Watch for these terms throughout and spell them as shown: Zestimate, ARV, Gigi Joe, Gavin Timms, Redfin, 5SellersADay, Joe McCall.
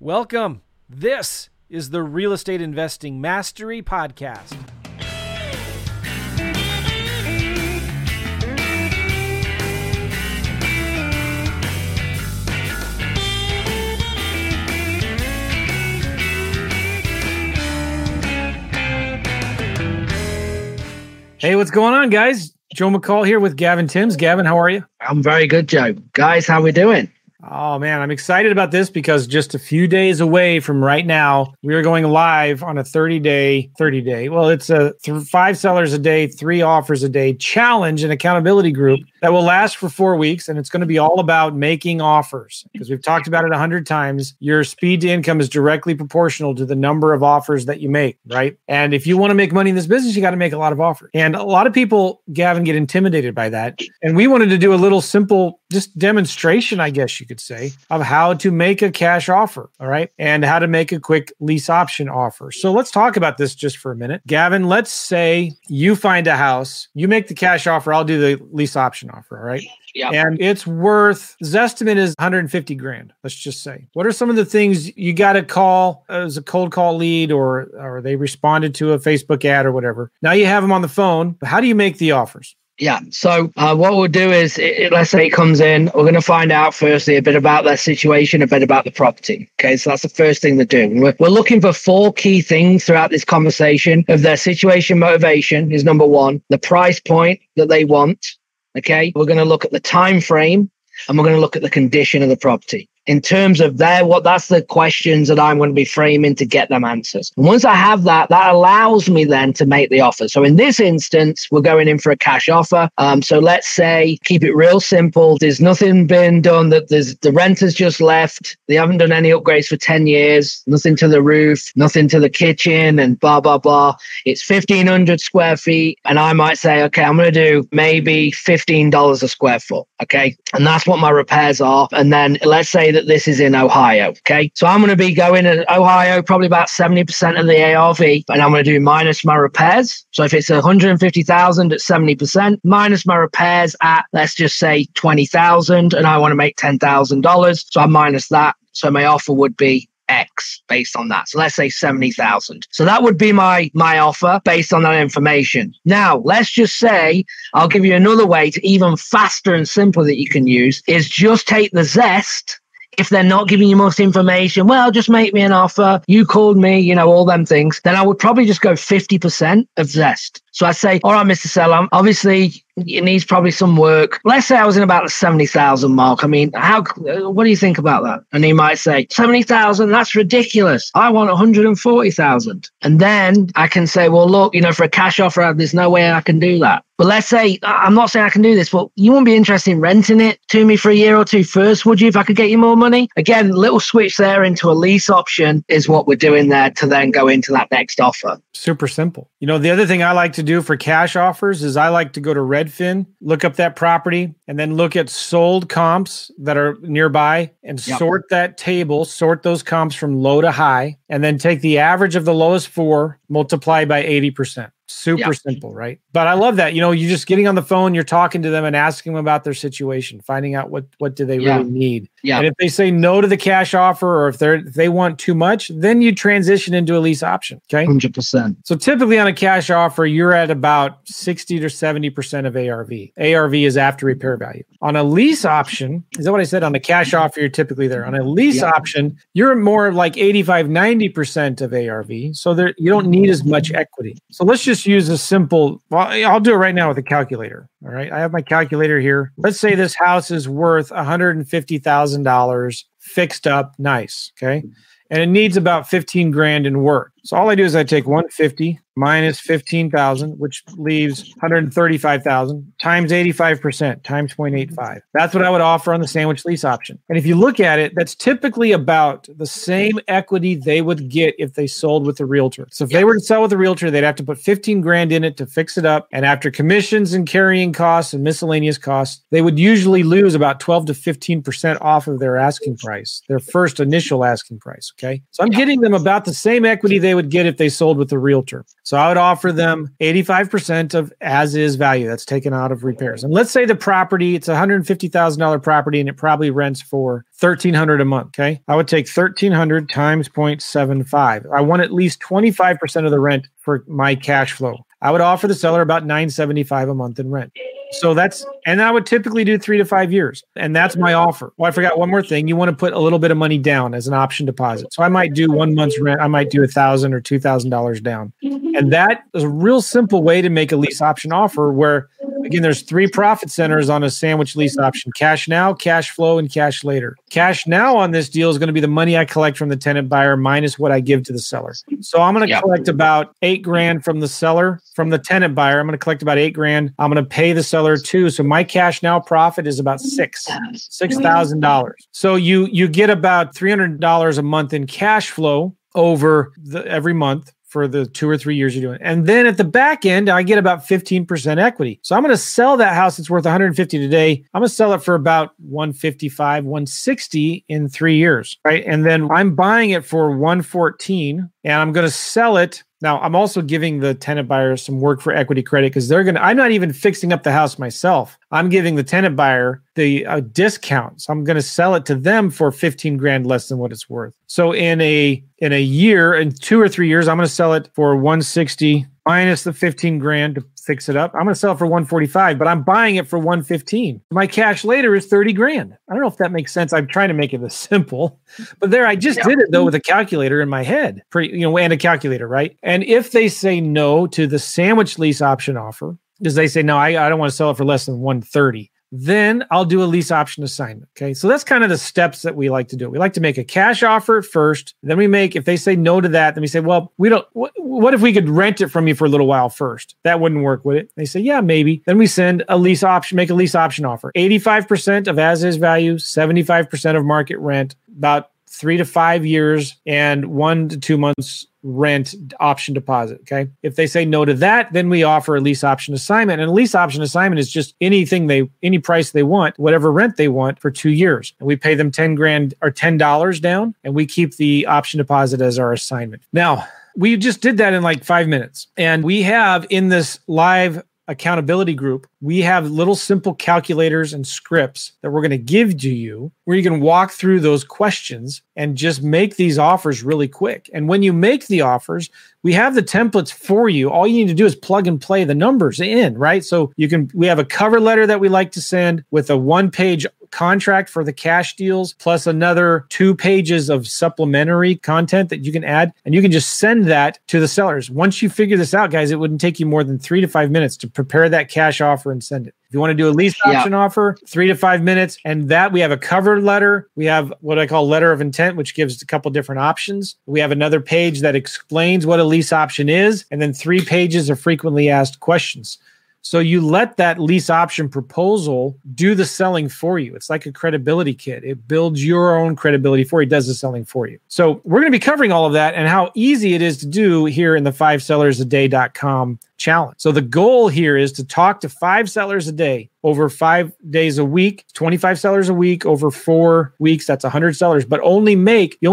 Welcome. This is the Real Estate Investing Mastery Podcast. Hey, what's going on, guys? Joe McCall here with Gavin Timms. Gavin, how are you? I'm very good, Joe. Guys, how we doing? Oh, man, I'm excited about this because just a few days away from right now, we are going live on a 30-day. Well, it's a 5 sellers a day, 3 offers a day challenge and accountability group that will last for 4 weeks. And it's going to be all about making offers because we've talked about it 100 times. Your speed to income is directly proportional to the number of offers that you make, right? And if you want to make money in this business, you got to make a lot of offers. And a lot of people, Gavin, get intimidated by that. And we wanted to do a little simple just demonstration, I guess you could say, of how to make a cash offer, all right? And how to make a quick lease option offer. So let's talk about this just for a minute. Gavin, let's say you find a house, you make the cash offer, I'll do the lease option offer, all right? Yeah. And it's worth, Zestimate is $150,000, let's just say. What are some of the things you got to call as a cold call lead or they responded to a Facebook ad or whatever? Now you have them on the phone, but how do you make the offers? Yeah. So what we'll do is, let's say it comes in, we're going to find out firstly a bit about their situation, a bit about the property. Okay. So that's the first thing they're doing. We're looking for 4 key things throughout this conversation of their situation. Motivation is number one, the price point that they want. Okay. We're going to look at the time frame and we're going to look at the condition of the property. In terms of that's the questions that I'm going to be framing to get them answers. And once I have that, that allows me then to make the offer. So in this instance, we're going in for a cash offer. So let's say, keep it real simple. There's nothing been done. That the renter's just left. They haven't done any upgrades for 10 years. Nothing to the roof, nothing to the kitchen and blah, blah, blah. It's 1,500 square feet. And I might say, okay, I'm going to do maybe $15 a square foot. Okay. And that's what my repairs are. And then let's say that this is in Ohio. Okay. So I'm going to be going in Ohio, probably about 70% of the ARV, and I'm going to do minus my repairs. So if it's 150,000 at 70%, minus my repairs at, let's just say 20,000, and I want to make $10,000. So I minus that. So my offer would be X based on that. So let's say 70,000. So that would be my offer based on that information. Now, let's just say, I'll give you another way to even faster and simpler that you can use is just take the zest. If they're not giving you most information, well, just make me an offer. You called me, all them things. Then I would probably just go 50% of zest. So I say, all right, Mr. Seller, obviously it needs probably some work. Let's say I was in about the 70,000 mark. I mean, what do you think about that? And he might say, 70,000, that's ridiculous. I want 140,000. And then I can say, well, look, for a cash offer, there's no way I can do that. But let's say, I'm not saying I can do this, but you wouldn't be interested in renting it to me for a year or two first, would you, if I could get you more money? Again, little switch there into a lease option is what we're doing there to then go into that next offer. Super simple. The other thing I like to do for cash offers is I like to go to Redfin, look up that property, and then look at sold comps that are nearby and sort that table, sort those comps from low to high, and then take the average of the lowest 4, multiply by 80%. Super simple, right? But I love that. You're just getting on the phone, you're talking to them and asking them about their situation, finding out what do they really need. Yeah. And if they say no to the cash offer or if they want too much, then you transition into a lease option. Okay. 100%. So typically on a cash offer, you're at about 60 to 70% of ARV. ARV is after repair value. On a lease option, is that what I said? On a cash offer, you're typically there. On a lease option, you're more like 85, 90% of ARV. So there you don't need as much equity. So let's just use a simple, I'll do it right now with a calculator. All right. I have my calculator here. Let's say this house is worth $150,000 fixed up. Nice. Okay. And it needs about $15,000 in work. So all I do is I take 150 minus 15,000, which leaves 135,000 times 85% times 0.85. That's what I would offer on the sandwich lease option. And if you look at it, that's typically about the same equity they would get if they sold with a realtor. So if they were to sell with a realtor, they'd have to put $15,000 in it to fix it up. And after commissions and carrying marketing costs and miscellaneous costs, they would usually lose about 12 to 15% off of their asking price, their first initial asking price. Okay. So I'm getting them about the same equity they would get if they sold with a realtor. So I would offer them 85% of as is value that's taken out of repairs. And let's say the property, it's a $150,000 property and it probably rents for $1,300 a month. Okay. I would take $1,300 times 0.75. I want at least 25% of the rent for my cash flow. I would offer the seller about $975 a month in rent. So that's, and I would typically do 3 to 5 years. And that's my offer. Well, I forgot one more thing. You want to put a little bit of money down as an option deposit. So I might do 1 month's rent. I might do $1,000 or $2,000 down. And that is a real simple way to make a lease option offer where, again, there's 3 profit centers on a sandwich lease option: cash now, cash flow, and cash later. Cash now on this deal is going to be the money I collect from the tenant buyer minus what I give to the seller. So I'm going to collect about $8,000 from the seller, from the tenant buyer. I'm going to collect about $8,000. I'm going to pay the seller $2,000. So my cash now profit is about $6,000. So you get about $300 a month in cash flow over every month for the 2 or 3 years you're doing. And then at the back end, I get about 15% equity. So I'm going to sell that house. It's worth $150 today. I'm going to sell it for about $155, $160 in 3 years, right? And then I'm buying it for $114 and I'm going to sell it. Now, I'm also giving the tenant buyer some work for equity credit because they're going to, I'm not even fixing up the house myself. I'm giving the tenant buyer the discount. So I'm going to sell it to them for $15,000 less than what it's worth. So in a year, in 2 or 3 years, I'm going to sell it for $160 minus the $15,000 to fix it up. I'm going to sell it for $145, but I'm buying it for $115. My cash later is $30,000. I don't know if that makes sense. I'm trying to make it this simple, but there, I just did it though with a calculator in my head, and a calculator, right? And if they say no to the sandwich lease option offer, because they say, no, I don't want to sell it for less than $130. Then I'll do a lease option assignment. Okay. So that's kind of the steps that we like to do. We like to make a cash offer first. Then we make, if they say no to that, then we say, well, we don't, what if we could rent it from you for a little while first? That wouldn't work, would it? They say, yeah, maybe. Then we send a lease option, make a lease option offer. 85% of as is value, 75% of market rent, about 3 to 5 years and 1 to 2 months rent option deposit. Okay. If they say no to that, then we offer a lease option assignment. And a lease option assignment is just any price they want, whatever rent they want for 2 years. And we pay them $10,000 or $10 down, and we keep the option deposit as our assignment. Now, we just did that in like 5 minutes. And we have in this live accountability group, we have little simple calculators and scripts that we're going to give to you where you can walk through those questions and just make these offers really quick. And when you make the offers, we have the templates for you. All you need to do is plug and play the numbers in, right? So we have a cover letter that we like to send with a 1-page contract for the cash deals, plus another 2 pages of supplementary content that you can add. And you can just send that to the sellers. Once you figure this out, guys, it wouldn't take you more than 3 to 5 minutes to prepare that cash offer and send it. If you want to do a lease option offer, 3 to 5 minutes. And that we have a cover letter. We have what I call letter of intent, which gives a couple different options. We have another page that explains what a lease option is. And then 3 pages of frequently asked questions. So you let that lease option proposal do the selling for you. It's like a credibility kit. It builds your own credibility for you. It does the selling for you. So we're going to be covering all of that and how easy it is to do here in the 5sellersaday.com challenge. So the goal here is to talk to 5 sellers a day over 5 days a week, 25 sellers a week over 4 weeks. That's 100 sellers, but you only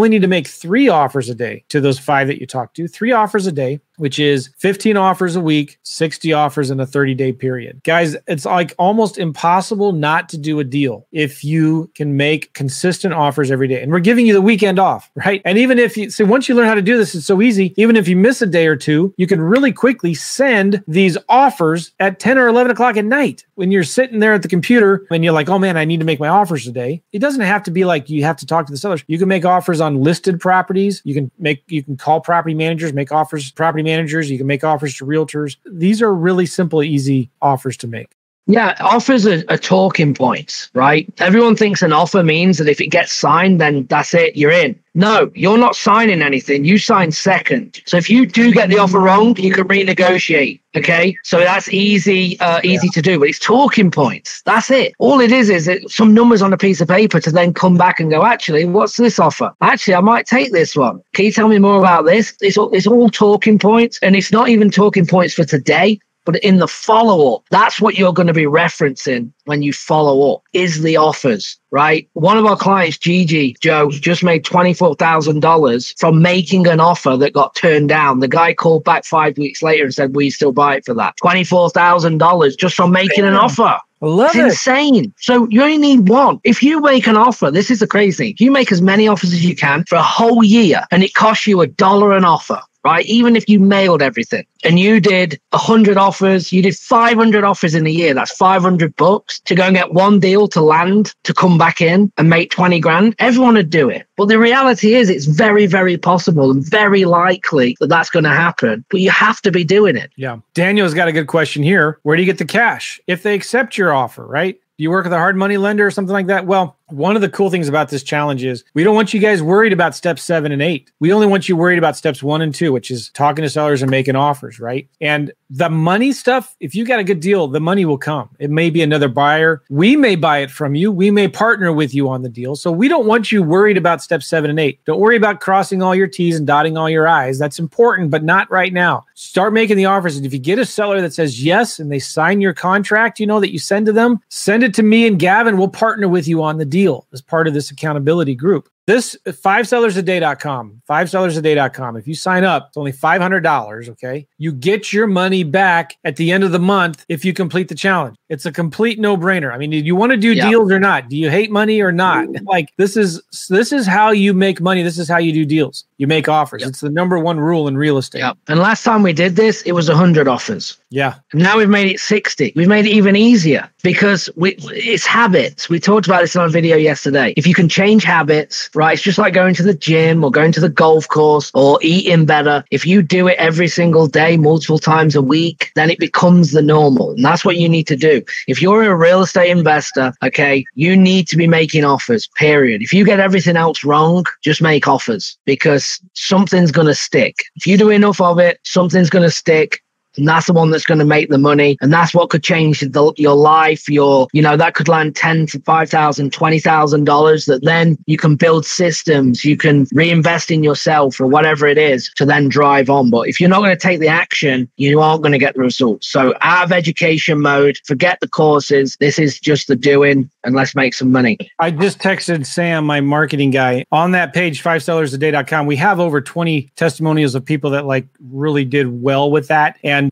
need to make 3 offers a day to those 5 that you talk to. 3 offers a day, which is 15 offers a week, 60 offers in a 30-day period. Guys, it's like almost impossible not to do a deal if you can make consistent offers every day. And we're giving you the weekend off, right? And even if you, once you learn how to do this, it's so easy. Even if you miss a day or two, you can really quickly send these offers at 10 or 11 o'clock at night when you're sitting there at the computer and you're like, oh man, I need to make my offers today. It doesn't have to be like you have to talk to the sellers. You can make offers on listed properties. You can call property managers, make offers to property managers. You can make offers to realtors. These are really simple, easy offers to make. Yeah, offers are a talking point, right? Everyone thinks an offer means that if it gets signed, then that's it, you're in. No, you're not signing anything. You sign second. So if you do get the offer wrong, you can renegotiate. Okay, so that's easy to do. But it's talking points. That's it. All it is some numbers on a piece of paper to then come back and go, actually, what's this offer? Actually, I might take this one. Can you tell me more about this? It's all talking points, and it's not even talking points for today. But in the follow-up, that's what you're going to be referencing when you follow up, is the offers, right? One of our clients, Gigi Joe, just made $24,000 from making an offer that got turned down. The guy called back 5 weeks later and said, we still buy it for that. $24,000 just from making an offer. I love it. It's insane. So you only need one. If you make an offer, this is the crazy thing. You make as many offers as you can for a whole year and it costs you $1 an offer, right? Even if you mailed everything and you did 100 offers, you did 500 offers in a year, that's $500 to go and get one deal to land, to come back in and make 20 grand. Everyone would do it. But the reality is it's very, very possible and very likely that that's going to happen. But you have to be doing it. Yeah. Daniel's got a good question here. Where do you get the cash if they accept your offer, right? Do you work with a hard money lender or something like that? Well, one of the cool things about this challenge is we don't want you guys worried about steps 7 and 8. We only want you worried about steps 1 and 2, which is talking to sellers and making offers, right? And the money stuff, if you got a good deal, the money will come. It may be another buyer. We may buy it from you. We may partner with you on the deal. So we don't want you worried about steps 7 and 8. Don't worry about crossing all your T's and dotting all your I's. That's important, but not right now. Start making the offers. And if you get a seller that says yes, and they sign your contract, you know, that you send to them, send it to me and Gavin. We'll partner with you on the deal as part of this accountability group. This 5sellersaday.com, 5sellersaday.com. If you sign up, it's only $500, okay? You get your money back at the end of the month if you complete the challenge. It's a complete no-brainer. I mean, do you want to do deals or not? Do you hate money or not? Like, this is how you make money. This is how you do deals. You make offers. It's the number one rule in real estate. And last time we did this, it was 100 offers. And now we've made it 60. We've made it even easier because it's habits. We talked about this in our video yesterday. If you can change habits, right? It's just like going to the gym or going to the golf course or eating better. If you do it every single day, multiple times a week, then it becomes the normal. And that's what you need to do. If you're a real estate investor, okay, you need to be making offers, period. If you get everything else wrong, just make offers because something's going to stick. If you do enough of it, something's going to stick. And that's the one that's going to make the money. And that's what could change your life. You know, that could land $10,000 to $5,000, $20,000 that then you can build systems. You can reinvest in yourself or whatever it is to then drive on. But if you're not going to take the action, you aren't going to get the results. So out of education mode, forget the courses. This is just the doing and let's make some money. I just texted Sam, my marketing guy. On that page, 5sellersaday.com, we have over 20 testimonials of people that like really did well with that. And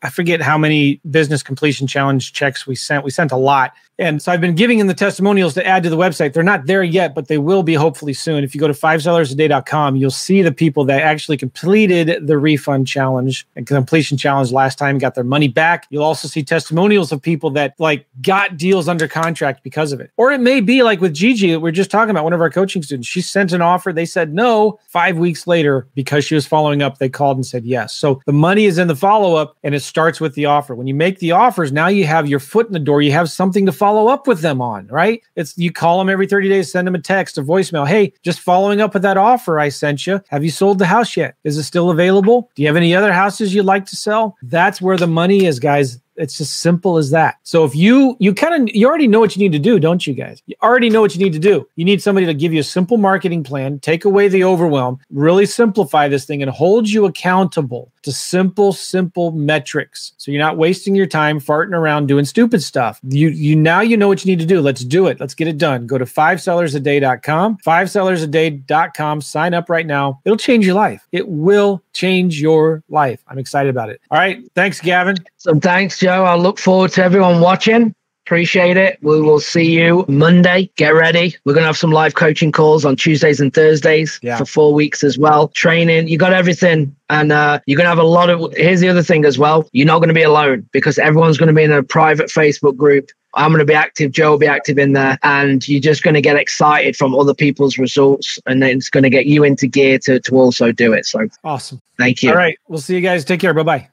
I forget how many business completion challenge checks we sent. We sent a lot. And so I've been giving them the testimonials to add to the website. They're not there yet, but they will be hopefully soon. If you go to 5sellersaday.com, you'll see the people that actually completed the refund challenge and completion challenge last time, got their money back. You'll also see testimonials of people that like got deals under contract because of it. Or it may be like with Gigi that we're just talking about, one of our coaching students. She sent an offer. They said no. 5 weeks later, because she was following up, they called and said yes. So the money is in the follow-up and it starts with the offer. When you make the offers, now you have your foot in the door. You have something to follow up with them on, right? It's you call them every 30 days, send them a text, a voicemail. Hey, just following up with that offer I sent you. Have you sold the house yet? Is it still available? Do you have any other houses you'd like to sell? That's where the money is, guys. It's as simple as that. So if you already know what you need to do, don't you guys? You already know what you need to do. You need somebody to give you a simple marketing plan, take away the overwhelm, really simplify this thing and hold you accountable to simple metrics. So you're not wasting your time farting around doing stupid stuff. Now you know what you need to do. Let's do it. Let's get it done. Go to 5sellersaday.com, 5sellersaday.com. Sign up right now. It'll change your life. It will change your life. I'm excited about it. All right. Thanks, Gavin. So thanks, Joe. I look forward to everyone watching. Appreciate it. We will see you Monday. Get ready. We're going to have some live coaching calls on Tuesdays and Thursdays for 4 weeks as well. Training. You got everything. And you're going to have a lot of... Here's the other thing as well. You're not going to be alone because everyone's going to be in a private Facebook group. I'm going to be active. Joe will be active in there. And you're just going to get excited from other people's results. And then it's going to get you into gear to also do it. So awesome. Thank you. All right. We'll see you guys. Take care. Bye-bye.